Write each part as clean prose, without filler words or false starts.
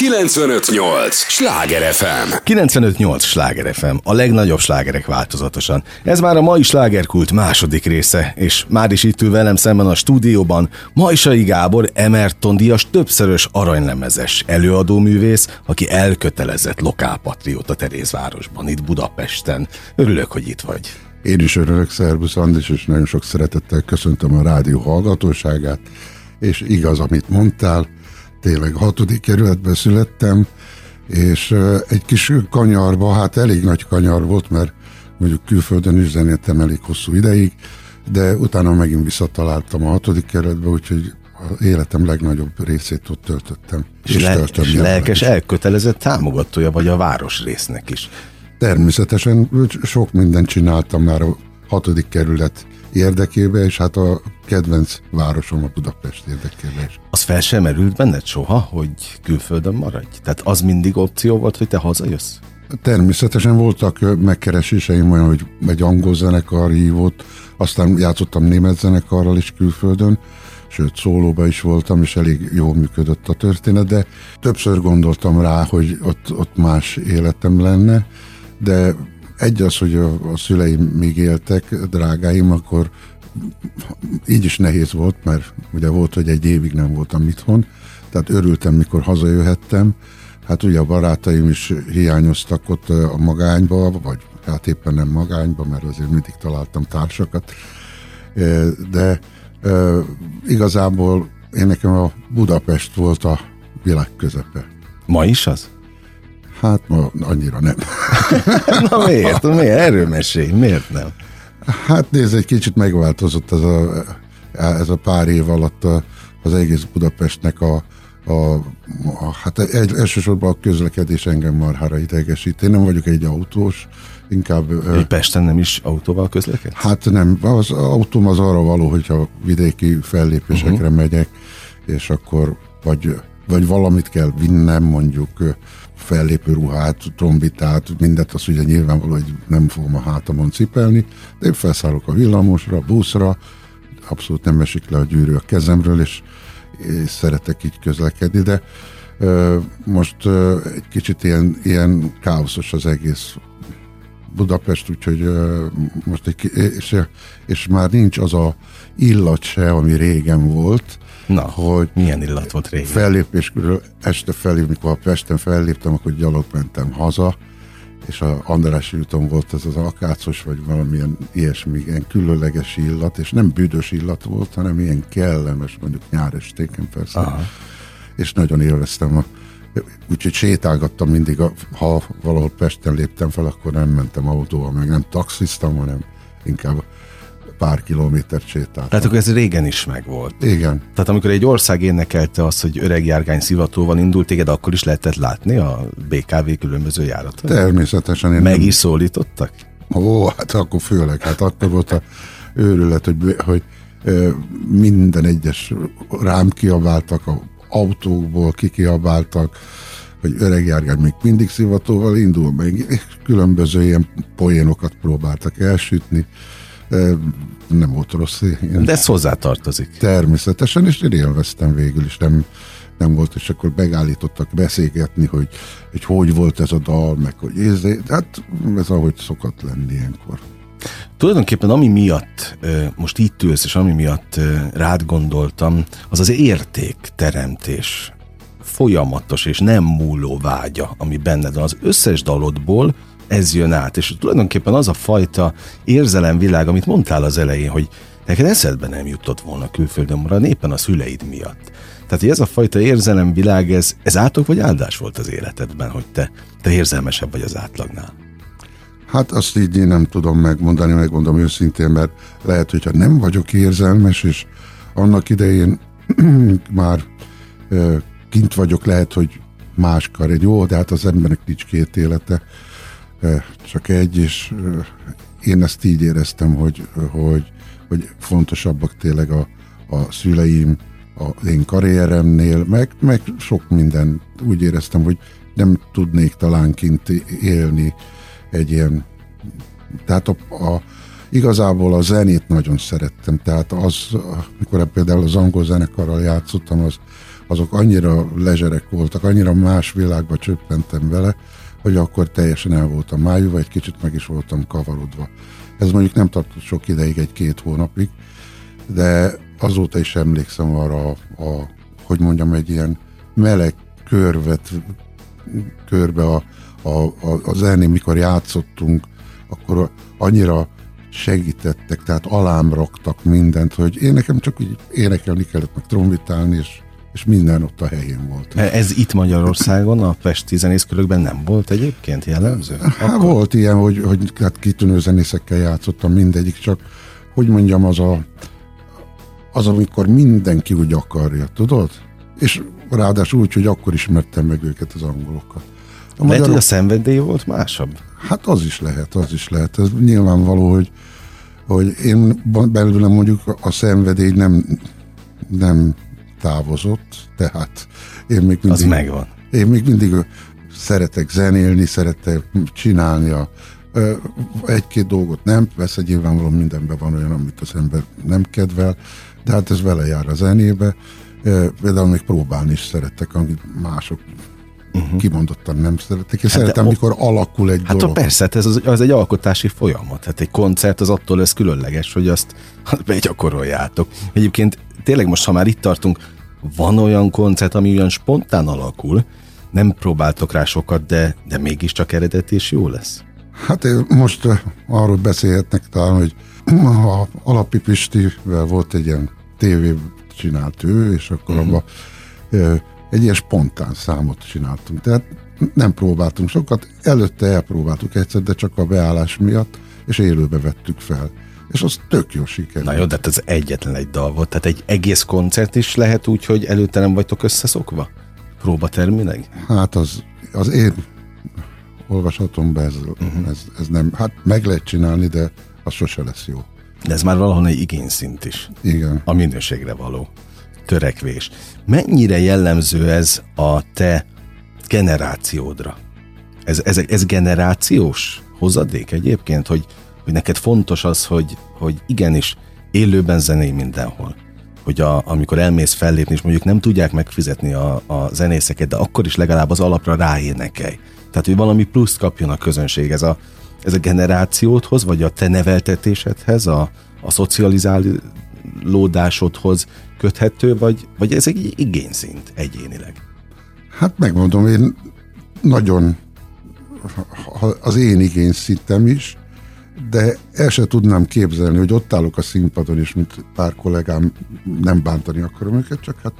95.8 Schlager FM. 95.8 Schlager FM. A legnagyobb slágerek változatosan. Ez már a mai slágerkult második része, és már is itt ül velem szemben a stúdióban Majsai Gábor, Emerton díjas, többszörös aranylemezes előadóművész, aki elkötelezett lokálpatrióta Terézvárosban, itt Budapesten. Örülök, hogy itt vagy. Én is örülök, szervusz Andis, és nagyon sok szeretettel köszöntöm a rádió hallgatóságát, és igaz, amit mondtál, tényleg 6. kerületben születtem, és egy kis kanyarba, hát elég nagy kanyar volt, mert mondjuk külföldön is zenéltem elég hosszú ideig, de utána megint visszataláltam a 6. kerületbe, úgyhogy az életem legnagyobb részét ott töltöttem. És lelkes, elkötelezett támogatója vagy a városrésznek is. Természetesen sok mindent csináltam már a 6. kerület érdekében, és hát a kedvenc városom a Budapest érdekében is. Az fel sem merült benned soha, hogy külföldön maradj? Tehát az mindig opció volt, hogy te hazajössz? Természetesen voltak megkereséseim olyan, hogy egy angol zenekar hívott, aztán játszottam német zenekarral is külföldön, sőt szólóba is voltam, és elég jól működött a történet, de többször gondoltam rá, hogy ott más életem lenne, de egy az, hogy a szüleim még éltek, drágáim, akkor így is nehéz volt, mert ugye volt, hogy egy évig nem voltam itthon, tehát örültem, mikor hazajöhettem. Hát ugye a barátaim is hiányoztak ott a magányba, vagy hát éppen nem magányba, mert azért mindig találtam társakat. De igazából én nekem a Budapest volt a világ közepe. Ma is az? Hát ma annyira nem. Na miért? Erről mesélj, miért nem? Hát nézd, egy kicsit megváltozott ez a pár év alatt az egész Budapestnek hát elsősorban a közlekedés engem marhára idegesít. Én nem vagyok egy autós, inkább... Pesten nem is autóval közlekedsz? Hát nem, az autóm az arra való, hogyha vidéki fellépésekre megyek, és akkor vagy valamit kell vinnem, mondjuk fellépő ruhát, trombitát, mindet, az ugye nyilvánvaló, hogy nem fogom a hátamon cipelni, de én felszállok a villamosra, a buszra, abszolút nem esik le a gyűrű a kezemről, és szeretek így közlekedni, de most egy kicsit ilyen káoszos az egész Budapest, úgyhogy most és már nincs az a illat se, ami régen volt. Na, hogy milyen illat volt régen? Fellépéskörül este felé, mikor a Pesten felléptem, akkor gyalog mentem haza, és a Andrássy úton volt ez az akácos, vagy valamilyen ilyesmi, ilyen különleges illat, és nem büdös illat volt, hanem ilyen kellemes, mondjuk nyárestéken persze. Aha. És nagyon élveztem úgyhogy sétálgattam mindig, ha valahol Pesten léptem fel, akkor nem mentem autóval, meg nem taxiztam, hanem inkább pár kilométert sétáltam. Tehát akkor ez régen is megvolt. Igen. Tehát amikor egy ország énekelte azt, hogy öreg járgány szivatóval indult téged, akkor is lehetett látni a BKV különböző járatot? Természetesen. Meg is szólítottak? Ó, hát akkor főleg. Hát akkor volt a őrület, hogy minden egyes rám kiabáltak, a autókból kikiabáltak, hogy öreg járgány még mindig szivatóval indul, meg különböző ilyen poénokat próbáltak elsütni. Nem volt rossz. De ez hozzátartozik. Természetesen, és én élveztem végül is, nem volt, és akkor megállítottak beszélgetni, hogy volt ez a dal, meg hogy hát ez ahogy szokott lenni ilyenkor. Tulajdonképpen ami miatt most itt ülsz, és ami miatt rád gondoltam, az az értékteremtés folyamatos és nem múló vágya, ami benned van. Az összes dalodból ez jön át, és tulajdonképpen az a fajta érzelemvilág, amit mondtál az elején, hogy neked eszedbe nem jutott volna külföldön maradni, éppen a szüleid miatt. Tehát ez a fajta érzelemvilág, ez átok vagy áldás volt az életedben, hogy te érzelmesebb vagy az átlagnál? Hát azt így én nem tudom megmondani, megmondom őszintén, mert lehet, hogyha nem vagyok érzelmes, és annak idején már kint vagyok, lehet, hogy máskor egy jó, de hát az embernek nincs két élete, csak egy, és én ezt így éreztem, hogy fontosabbak tényleg a szüleim, az én karrieremnél, meg sok minden. Úgy éreztem, hogy nem tudnék talán kint élni egy ilyen... Tehát igazából a zenét nagyon szerettem, tehát amikor például az angol zenekarral játszottam, az azok annyira lezserek voltak, annyira más világba csöppentem vele, hogy akkor teljesen el voltam májúva, egy kicsit meg is voltam kavarodva. Ez mondjuk nem tartott sok ideig, egy-két hónapig, de azóta is emlékszem arra egy ilyen meleg körbe a zenén, mikor játszottunk, akkor annyira segítettek, tehát alám raktak mindent, hogy én nekem csak úgy énekelni kellett, meg trombitálni, és minden ott a helyén volt. Ez itt Magyarországon a pesti zenészkörökben nem volt egyébként jellemző? Hát volt ilyen, hogy hát kitűnő zenészekkel játszottam, mindegyik, csak hogy mondjam, az amikor mindenki úgy akarja, tudod? És ráadásul úgy, hogy akkor ismertem meg őket, az angolokat. Lehet, hogy a szenvedély volt másabb? Hát az is lehet. Ez nyilvánvaló, hogy én belőlem mondjuk a szenvedély nem távozott, tehát én még mindig... Az megvan. Én még mindig szeretek zenélni, szeretek csinálni egy-két dolgot nem, persze nyilvánvalóan mindenben van olyan, amit az ember nem kedvel, de hát ez vele jár a zenébe. Például még próbálni is szeretek, amit mások kimondottan nem szeretek. Én szeretem, mikor alakul egy dolog. Hát persze, ez egy alkotási folyamat. Hát egy koncert az attól lesz különleges, hogy azt begyakoroljátok. Egyébként tényleg most, ha már itt tartunk, van olyan koncert, ami olyan spontán alakul, nem próbáltok rá sokat, de mégiscsak eredeti és jó lesz. Hát én most arról beszélhetnek talán, hogy a Alapi Pistivel volt egy ilyen tévében csinált ő, és akkor abban egy ilyen spontán számot csináltunk. Tehát nem próbáltunk sokat, előtte elpróbáltuk egyszer, de csak a beállás miatt, és élőbe vettük fel. És az tök jó siker. Na jó, de ez egyetlen egy dal volt, tehát egy egész koncert is lehet úgy, hogy előtte nem vagytok összeszokva? Próbatermileg? Hát az én olvasatomban ez nem, hát meg lehet csinálni, de az sose lesz jó. De ez már valahol egy igényszint is. Igen. A minőségre való törekvés. Mennyire jellemző ez a te generációdra? Ez generációs hozadék egyébként, hogy neked fontos az, hogy igenis élőben zenél mindenhol. Hogy amikor elmész fellépni, és mondjuk nem tudják megfizetni a zenészeket, de akkor is legalább az alapra ráénekelj. Tehát, hogy valami pluszt kapjon a közönség. Ez a generációdhoz, vagy a te neveltetésedhez, a szocializálódásodhoz köthető, vagy ez egy igényszint egyénileg? Hát megmondom, én nagyon az én igényszintem is, de el se tudnám képzelni, hogy ott állok a színpadon, és mint pár kollégám, nem bántani akarom őket, csak hát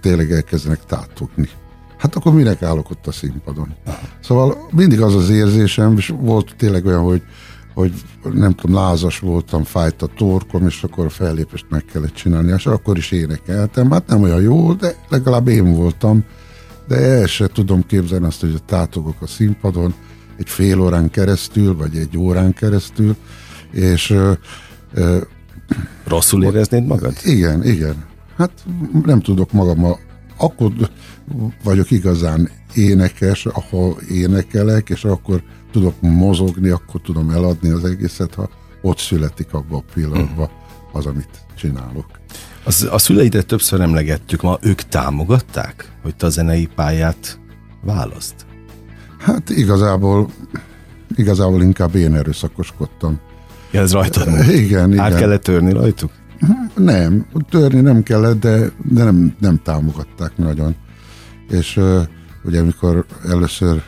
tényleg elkezdenek tátogni. Hát akkor minek állok ott a színpadon? Szóval mindig az az érzésem, és volt tényleg olyan, hogy nem tudom, lázas voltam, fájt a torkom, és akkor a fellépést meg kellett csinálni, és akkor is énekeltem. Hát nem olyan jó, de legalább én voltam, de el se tudom képzelni azt, hogy tátogok a színpadon egy fél órán keresztül, vagy egy órán keresztül, és... rosszul éreznéd magad? Igen. Hát nem tudok magam akkor vagyok igazán énekes, ahol énekelek, és akkor tudok mozogni, akkor tudom eladni az egészet, ha ott születik abban a pillanatban az, amit csinálok. A szüleidet többször emlegettük ma, ők támogatták, hogy te a zenei pályát válaszd? Hát igazából inkább én erőszakoskodtam. Ja, ez rajtad? Igen. Át kellett törni rajtuk? Nem, törni nem kellett, de nem támogatták nagyon. És ugye amikor először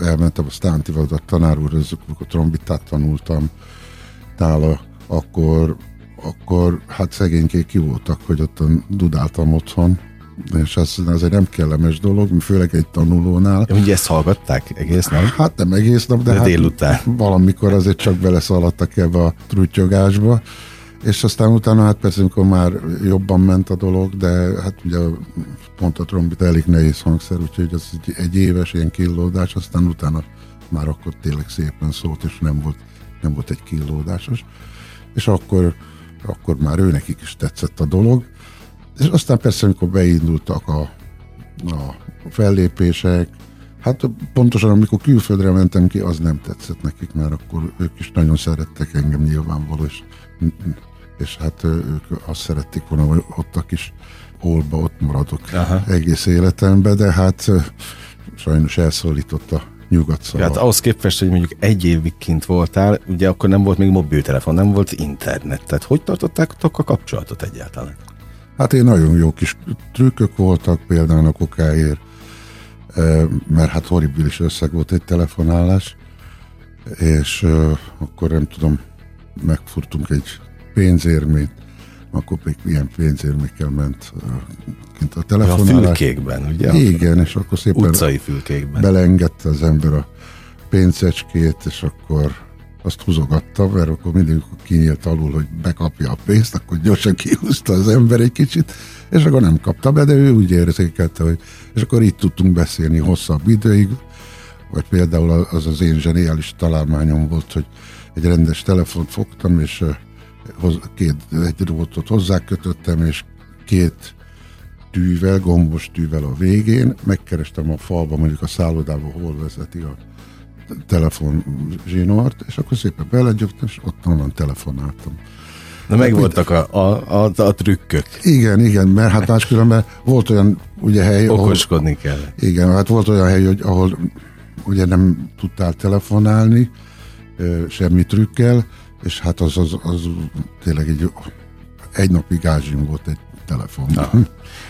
elmentem a Sztántival, a tanár úrhoz, amikor trombitát tanultam nála, akkor hát szegénykék ki voltak, hogy ott dudáltam otthon, és ez azért nem kellemes dolog, főleg egy tanulónál. Ugye ezt hallgatták egész nap? Hát nem egész nap, de hát délután. Valamikor azért csak beleszaladtak ebbe a truttyogásba. És aztán utána, hát persze, amikor már jobban ment a dolog, de hát ugye pont a trombita elég nehéz hangszer, úgyhogy ez egy éves ilyen killódás, aztán utána már akkor tényleg szépen szólt, és nem volt egy killódásos. És akkor már őnekik is tetszett a dolog. És aztán persze, amikor beindultak a fellépések, hát pontosan amikor külföldre mentem ki, az nem tetszett nekik, mert akkor ők is nagyon szerettek engem nyilvánvaló, és és hát ők azt szerették volna, hogy ott a kis holba ott maradok egész életemben, de hát sajnos elszólított a nyugat-szava. Hát ahhoz képest, hogy mondjuk egy évig kint voltál, ugye akkor nem volt még mobiltelefon, nem volt internet, tehát hogy tartották a kapcsolatot egyáltalán? Hát én nagyon jó kis trükkök voltak, például a kokáért, mert hát horribilis összeg volt egy telefonálás, és akkor nem tudom, megfurtunk egy pénzérmét, akkor még ilyen pénzérmékkel ment kint a telefonálás. A fülkékben, ugye? Igen, és akkor szépen utcai fülkékben belengedte az ember a pénzecskét, és akkor azt húzogatta, mert akkor mindig kinyílt alul, hogy bekapja a pénzt, akkor gyorsan kihúzta az ember egy kicsit, és akkor nem kapta be, de ő úgy érzékelte, hogy... És akkor így tudtunk beszélni hosszabb időig, vagy például az az én zseniális találmányom volt, hogy egy rendes telefont fogtam, és egy robotot hozzákötöttem, és két tűvel, gombos tűvel a végén, megkerestem a falba, mondjuk a szállodában, hol vezeti a telefon zsinort, és akkor szépen belegyögtem, és ott onnan telefonáltam. Na meg voltak a trükkök. Igen, mert hát máskülönben volt olyan ugye hely, okoskodni kell. Igen, hát volt olyan hely, hogy, ahol ugye nem tudtál telefonálni semmi trükkel, és hát az tényleg egy napig ázsim volt egy telefon. Na.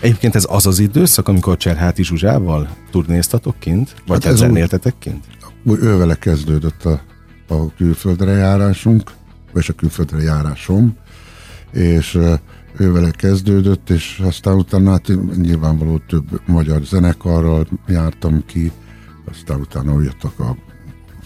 Egyébként ez az az időszak, amikor Cserháti Zsuzsával turnéztatok kint? Vagy hát zenéltetek kint? Ővele kezdődött a külföldre járásunk, és a külföldre járásom, és ővele kezdődött, és aztán utána hát nyilvánvaló több magyar zenekarral jártam ki, aztán utána jöttek a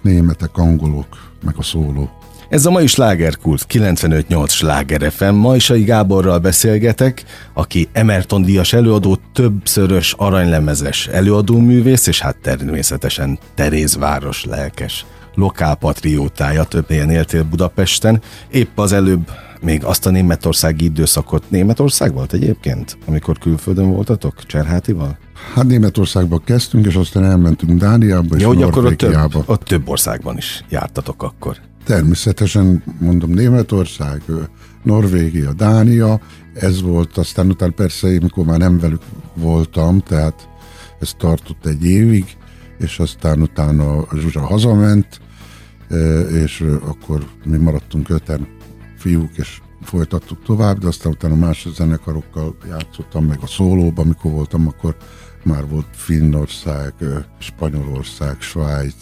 németek, angolok, meg a szóló. Ez a mai slágerkult, 95.8 Sláger FM. Majsai Gáborral beszélgetek, aki Emerton díjas előadó, többszörös aranylemezes előadóművész, és hát természetesen Terézváros lelkes lokálpatriótája, több helyen éltél Budapesten. Épp az előbb még azt a németországi időszakot. Németország volt egyébként, amikor külföldön voltatok Cserhátival? Hát Németországban kezdtünk, és aztán elmentünk Dániába és Norvégiába. Ott több országban is jártatok akkor. Természetesen, mondom, Németország, Norvégia, Dánia, ez volt, aztán utána persze, amikor már nem velük voltam, tehát ez tartott egy évig, és aztán utána Zsuzsa hazament, és akkor mi maradtunk öten fiúk, és folytattuk tovább, de aztán utána más zenekarokkal játszottam, meg a szólóban, amikor voltam, akkor már volt Finnország, Spanyolország, Svájc,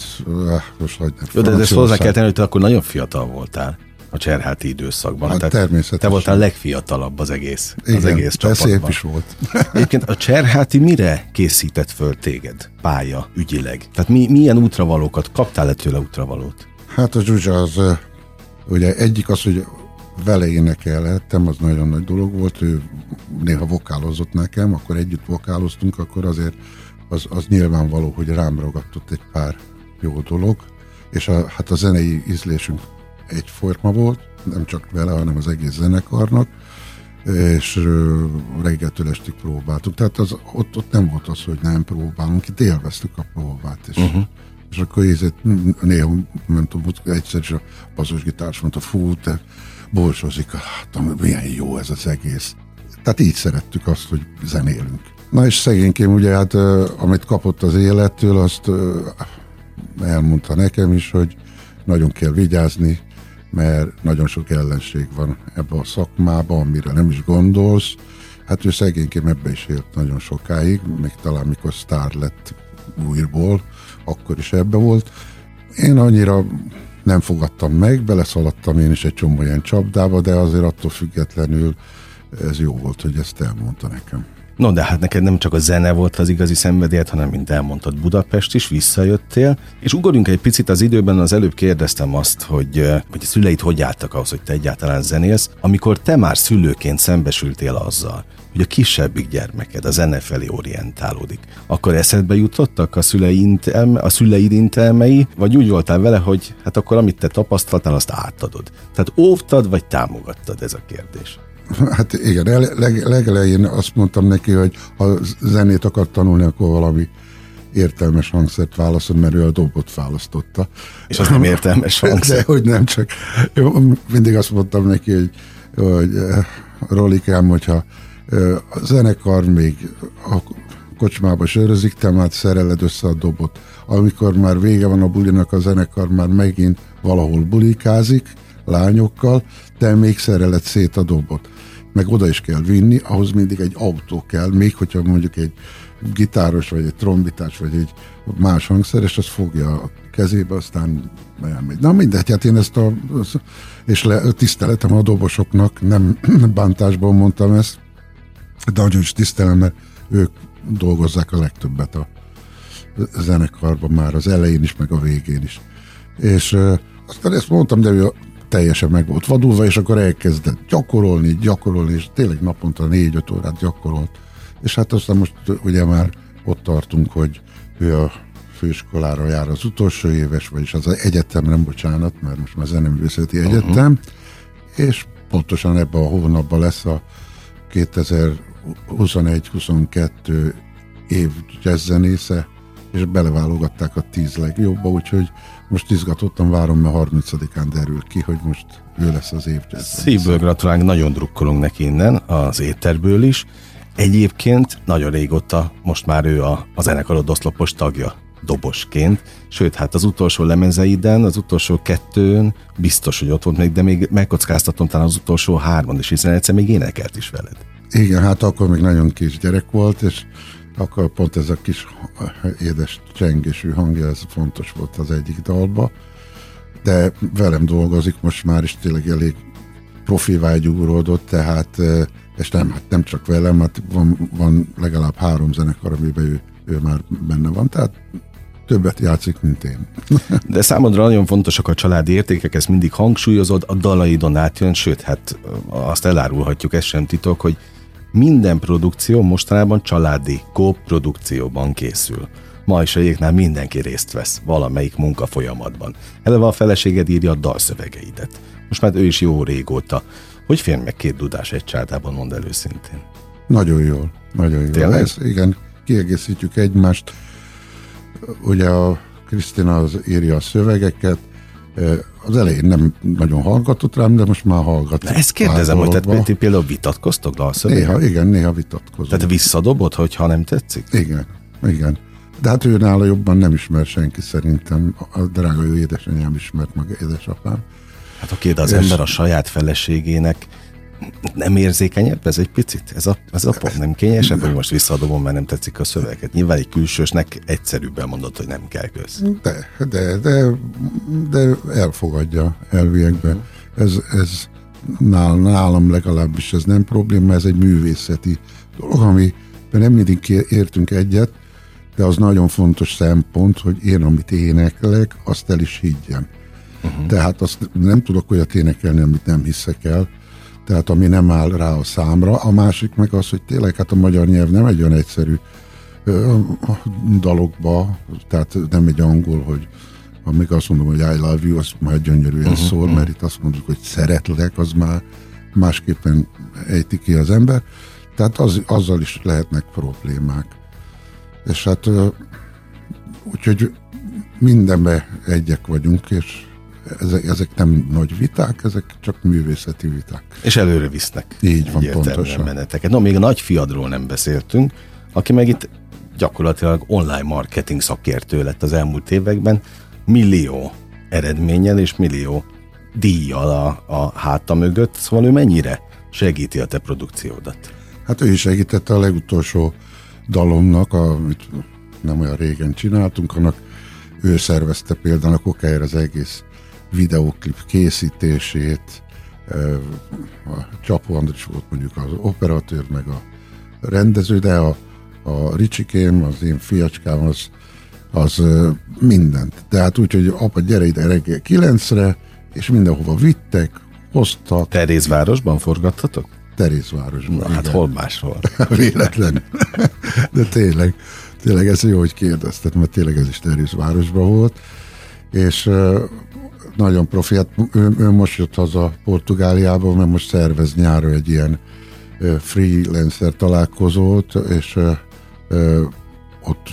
most hagyjál. De ezt hozzá kell tenni, hogy te akkor nagyon fiatal voltál a Cserháti időszakban. Hát természetesen. Te voltál legfiatalabb az egész csapatban. Igen, szép is volt. Egyébként a Cserháti mire készített föl téged pálya ügyileg? Tehát milyen útravalókat kaptál-e tőle útravalót? Hát a Zsuzsa az, ugye egyik az, hogy vele énekelhettem, az nagyon nagy dolog volt, ő néha vokálozott nekem, akkor együtt vokáloztunk, akkor azért az nyilvánvaló, hogy rám ragadtott egy pár jó dolog, és hát a zenei ízlésünk egyforma volt, nem csak vele, hanem az egész zenekarnak, és reggeltől estig próbáltuk, tehát ott nem volt az, hogy nem próbálunk, itt élveztük a próbát is. És akkor néha mentem, egyszer is a basszusgitáros mondta, fú, te borsozik, hát milyen jó ez az egész. Tehát így szerettük azt, hogy zenélünk. Na és szegénykém ugye hát, amit kapott az élettől, azt elmondta nekem is, hogy nagyon kell vigyázni, mert nagyon sok ellenség van ebben a szakmában, amire nem is gondolsz. Hát ő szegénykém ebbe is élt nagyon sokáig, még talán mikor sztár lett újból, akkor is ebbe volt. Én annyira nem fogadtam meg, beleszaladtam én is egy csomó ilyen csapdába, de azért attól függetlenül ez jó volt, hogy ezt elmondta nekem. No, de hát neked nem csak a zene volt az igazi szenvedélyed, hanem, mint elmondtad, Budapest is, visszajöttél. És ugorjunk egy picit az időben, az előbb kérdeztem azt, hogy a szüleid hogy álltak ahhoz, hogy te egyáltalán zenélsz, amikor te már szülőként szembesültél azzal, hogy a kisebbik gyermeked a zene felé orientálódik. Akkor eszedbe jutottak a szüleid intelmei, vagy úgy voltál vele, hogy hát akkor amit te tapasztaltál, azt átadod? Tehát óvtad, vagy támogattad, ez a kérdés? Hát igen, legelején azt mondtam neki, hogy ha zenét akart tanulni, akkor valami értelmes hangszert válaszol, mert ő a dobot választotta. És az nem értelmes hangszer? De hogy nem, csak mindig azt mondtam neki, hogy hogy Rolikám, hogyha a zenekar még a kocsmába sörözik, te már szereled össze a dobot. Amikor már vége van a bulinak, a zenekar már megint valahol bulikázik lányokkal, te még szereled szét a dobot. Meg oda is kell vinni, ahhoz mindig egy autó kell, még hogyha mondjuk egy gitáros, vagy egy trombitás, vagy egy más hangszeres, az fogja a kezébe, aztán elmegy. Na mindegy, hát én ezt tiszteletem a dobosoknak, nem bántásban mondtam ezt, de nagyon is tisztelem, mert ők dolgozzák a legtöbbet a zenekarban már az elején is, meg a végén is. És aztán ezt mondtam, de ő teljesen meg volt vadulva, és akkor elkezdett gyakorolni, és tényleg naponta 4-5 órát gyakorolt. És hát aztán most ugye már ott tartunk, hogy ő a főiskolára jár az utolsó éves, vagyis az egyetemre, bocsánat, mert most már Zeneművészeti Egyetem, és pontosan ebben a hónapban lesz a 2021-22 év jazzzenésze, és beleválogatták a 10 legjobba, úgyhogy most izgatottan várom, mert 30-án derül ki, hogy most ő lesz az év jazzzenésze. Szívből gratulálunk, nagyon drukkolunk neki innen, az étterből is. Egyébként nagyon régóta most már ő a zenekarod oszlopos tagja, dobosként, sőt, hát az utolsó lemezeiden, az utolsó 2-n biztos, hogy ott volt még, de még megkockáztatom talán az utolsó 3-on is, hiszen egyszer még énekelt is veled. Igen, hát akkor még nagyon kis gyerek volt, és akkor pont ez a kis édes csengésű hangja, ez fontos volt az egyik dalba, de velem dolgozik most már, is tényleg elég profivá gyúródott, tehát és nem csak velem, hát van legalább 3 zenekar, amiben ő már benne van, tehát többet játszik, mint én. De számodra nagyon fontosak a családi értékek, ezt mindig hangsúlyozod, a dalaidon átjön, sőt, hát azt elárulhatjuk, ez sem titok, hogy minden produkció mostanában családi koprodukcióban készül. Ma is a jégnál mindenki részt vesz valamelyik munka folyamatban. Eleve a feleséged írja a dalszövegeidet. Most már ő is jó régóta. Hogy fér meg 2 dudás egy csárdában, mondd előszintén? Nagyon jól, nagyon jól. Tényleg? Igen, kiegészítjük egymást. Ugye a Krisztina írja a szövegeket, az elején nem nagyon hallgatott rám, de most már hallgat. Na ezt kérdezem, hogy tehát például vitatkoztok le a szövegeket? Néha vitatkozunk. Tehát visszadobod, hogyha nem tetszik? Igen. De hát ő nála jobban nem ismer senki szerintem. A drága ő édesanyám ismert, meg édesapám. Hát oké, de az ember a saját feleségének nem érzékenyebb ez egy picit? Ez a pont nem kényesebb, hogy most visszadobom, mert nem tetszik a szöveget. Nyilván egy külsősnek egyszerűbb elmondott, hogy nem kell köz. De elfogadja elviekben. Ez nálam legalábbis ez nem probléma, ez egy művészeti dolog, ami nem mindig értünk egyet, de az nagyon fontos szempont, hogy én, amit éneklek, azt el is higgyem. Tehát azt nem tudok olyat énekelni, amit nem hiszek el, tehát ami nem áll rá a számra. A másik meg az, hogy tényleg hát a magyar nyelv nem egy olyan egyszerű dalokba, tehát nem egy angol, hogy amíg azt mondom, hogy I love you, az már gyönyörűen szól, mert itt azt mondjuk, hogy szeretlek, az már másképpen ejti ki az ember, tehát azzal is lehetnek problémák. És hát úgyhogy mindenben egyek vagyunk, és ezek nem nagy viták, ezek csak művészeti viták. És előre visznek. Így van, pontosan. Meneteket. No, még a nagyfiadról nem beszéltünk, aki meg itt gyakorlatilag online marketing szakértő lett az elmúlt években, millió eredménnyel és millió díjjal a háta mögött, szóval ő mennyire segíti a te produkciódat? Hát ő is segítette a legutolsó dalomnak, amit nem olyan régen csináltunk, annak ő szervezte például a kokáért az egész videóklip készítését, a Csapó András volt mondjuk az operatőr, meg a rendező, de a Ricsikém, az én fiacskám, az mindent. Tehát úgy, hogy apa, gyere ide reggel 9-re, és mindenhova vittek, hoztak. Terézvárosban forgattatok? Terézvárosban. Na, hát hol máshol? Véletlenül. De tényleg ez jó, hogy kérdezted, mert tényleg ez is Terézvárosban volt. És nagyon profi, hát ő most jött haza Portugáliába, mert most szervez nyáron egy ilyen freelancer találkozót, és ott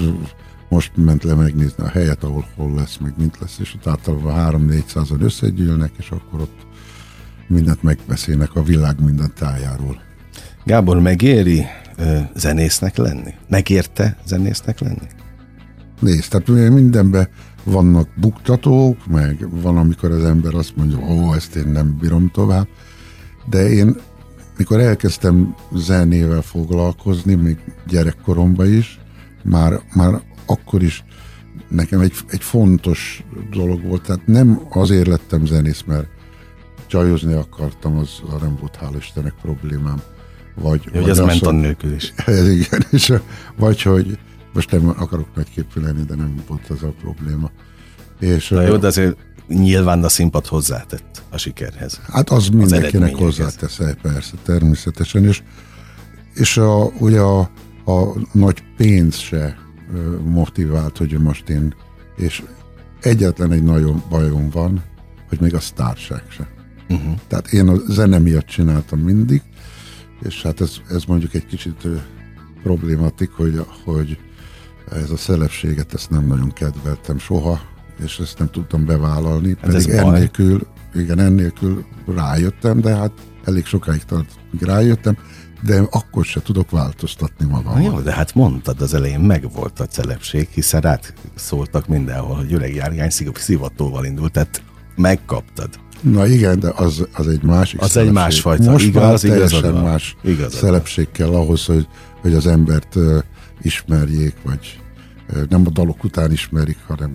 most ment le megnézni a helyet, ahol hol lesz, meg mint lesz, és ott általában 3-400-an összegyűlnek, és akkor ott mindent megbeszélnek a világ minden tájáról. Gábor, megéri zenésznek lenni? Megérte zenésznek lenni? Nézd, tehát mindenben vannak buktatók, meg van, amikor az ember azt mondja, ezt én nem bírom tovább, de én, mikor elkezdtem zenével foglalkozni, még gyerekkoromban is, már akkor is nekem egy fontos dolog volt, tehát nem azért lettem zenész, mert csajozni akartam, az nem volt hál' Istennek problémám. Vagy az mentan nélkül is. Ez igen, és vagy hogy most nem akarok nagyképű lenni, de nem volt az a probléma. És, jó, de azért nyilván a színpad hozzátett a sikerhez. Hát az mindenkinek hozzátesz, persze, természetesen. És ugye a nagy pénz se motivált, hogy most én, és egyetlen egy nagyon bajom van, hogy még a sztárság se. Uh-huh. Tehát én a zene miatt csináltam mindig, és hát ez mondjuk egy kicsit problématik, hogy ez a szelebséget, ezt nem nagyon kedveltem soha, és ezt nem tudtam bevállalni, pedig ennélkül rájöttem, de hát elég sokáig tartott, hogy rájöttem, de akkor se tudok változtatni magammal. Jó, de hát mondtad az elején, megvolt a celebség, hiszen rád szóltak mindenhol, hogy öreg járgány szivatóval indult, tehát megkaptad. Na igen, de az egy másik az celebség. Egy másfajta. Most igaz, már teljesen más celebség kell ahhoz, hogy az embert ismerjék, vagy nem a dalok után ismerik, hanem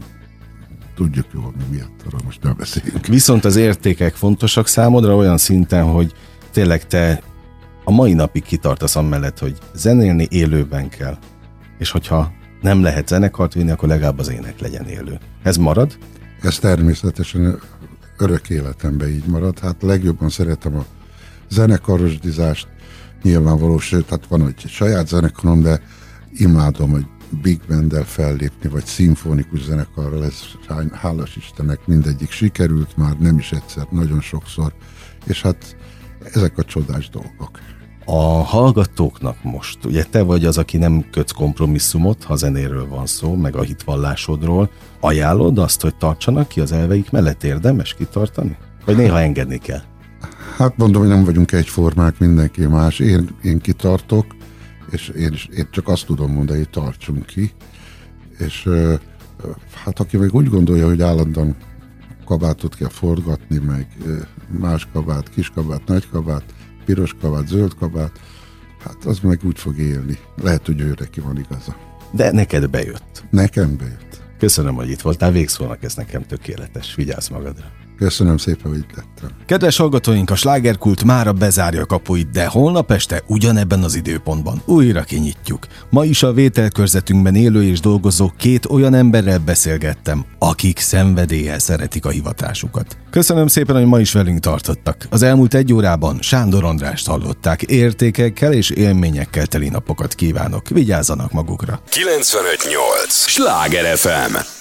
tudjuk jól, mi miatt, arra most nem beszéljünk. Viszont az értékek fontosak számodra olyan szinten, hogy tényleg te a mai napig kitartasz amellett, hogy zenélni élőben kell. És hogyha nem lehet zenekart vinni, akkor legalább az ének legyen élő. Ez marad? Ez természetesen örök életemben így marad. Hát legjobban szeretem a zenekarosdizást, nyilvánvaló, sőt, hát van egy saját zenekarom, de imádom, hogy big banddel fellépni, vagy szimfonikus zenekarral, ez hálás Istennek mindegyik sikerült, már nem is egyszer, nagyon sokszor, és hát ezek a csodás dolgok. A hallgatóknak most, ugye te vagy az, aki nem kötsz kompromisszumot, ha zenéről van szó, meg a hitvallásodról, ajánlod azt, hogy tartsanak ki az elveik mellett, érdemes kitartani? Vagy néha engedni kell? Hát mondom, hogy nem vagyunk egyformák, mindenki más. Én kitartok, és én csak azt tudom mondani, hogy tartsunk ki. És hát aki még úgy gondolja, hogy állandóan kabátot kell forgatni, meg más kabát, kis kabát, nagy kabát, piros kabát, zöld kabát, hát az meg úgy fog élni. Lehet, hogy őre ki van igaza. De neked bejött. Nekem bejött. Köszönöm, hogy itt voltál. Végszónak ez nekem tökéletes. Vigyázz magadra. Köszönöm szépen, hogy itt lettem. Kedves hallgatóink, a slágerkult mára bezárja kapuit, de holnap este ugyanebben az időpontban újra kinyitjuk. Ma is a vételkörzetünkben élő és dolgozó két olyan emberrel beszélgettem, akik szenvedéllyel szeretik a hivatásukat. Köszönöm szépen, hogy ma is velünk tartottak. Az elmúlt egy órában Sándor Andrást hallották. Értékekkel és élményekkel teli napokat kívánok. Vigyázzanak magukra. 95.8 Schlager FM.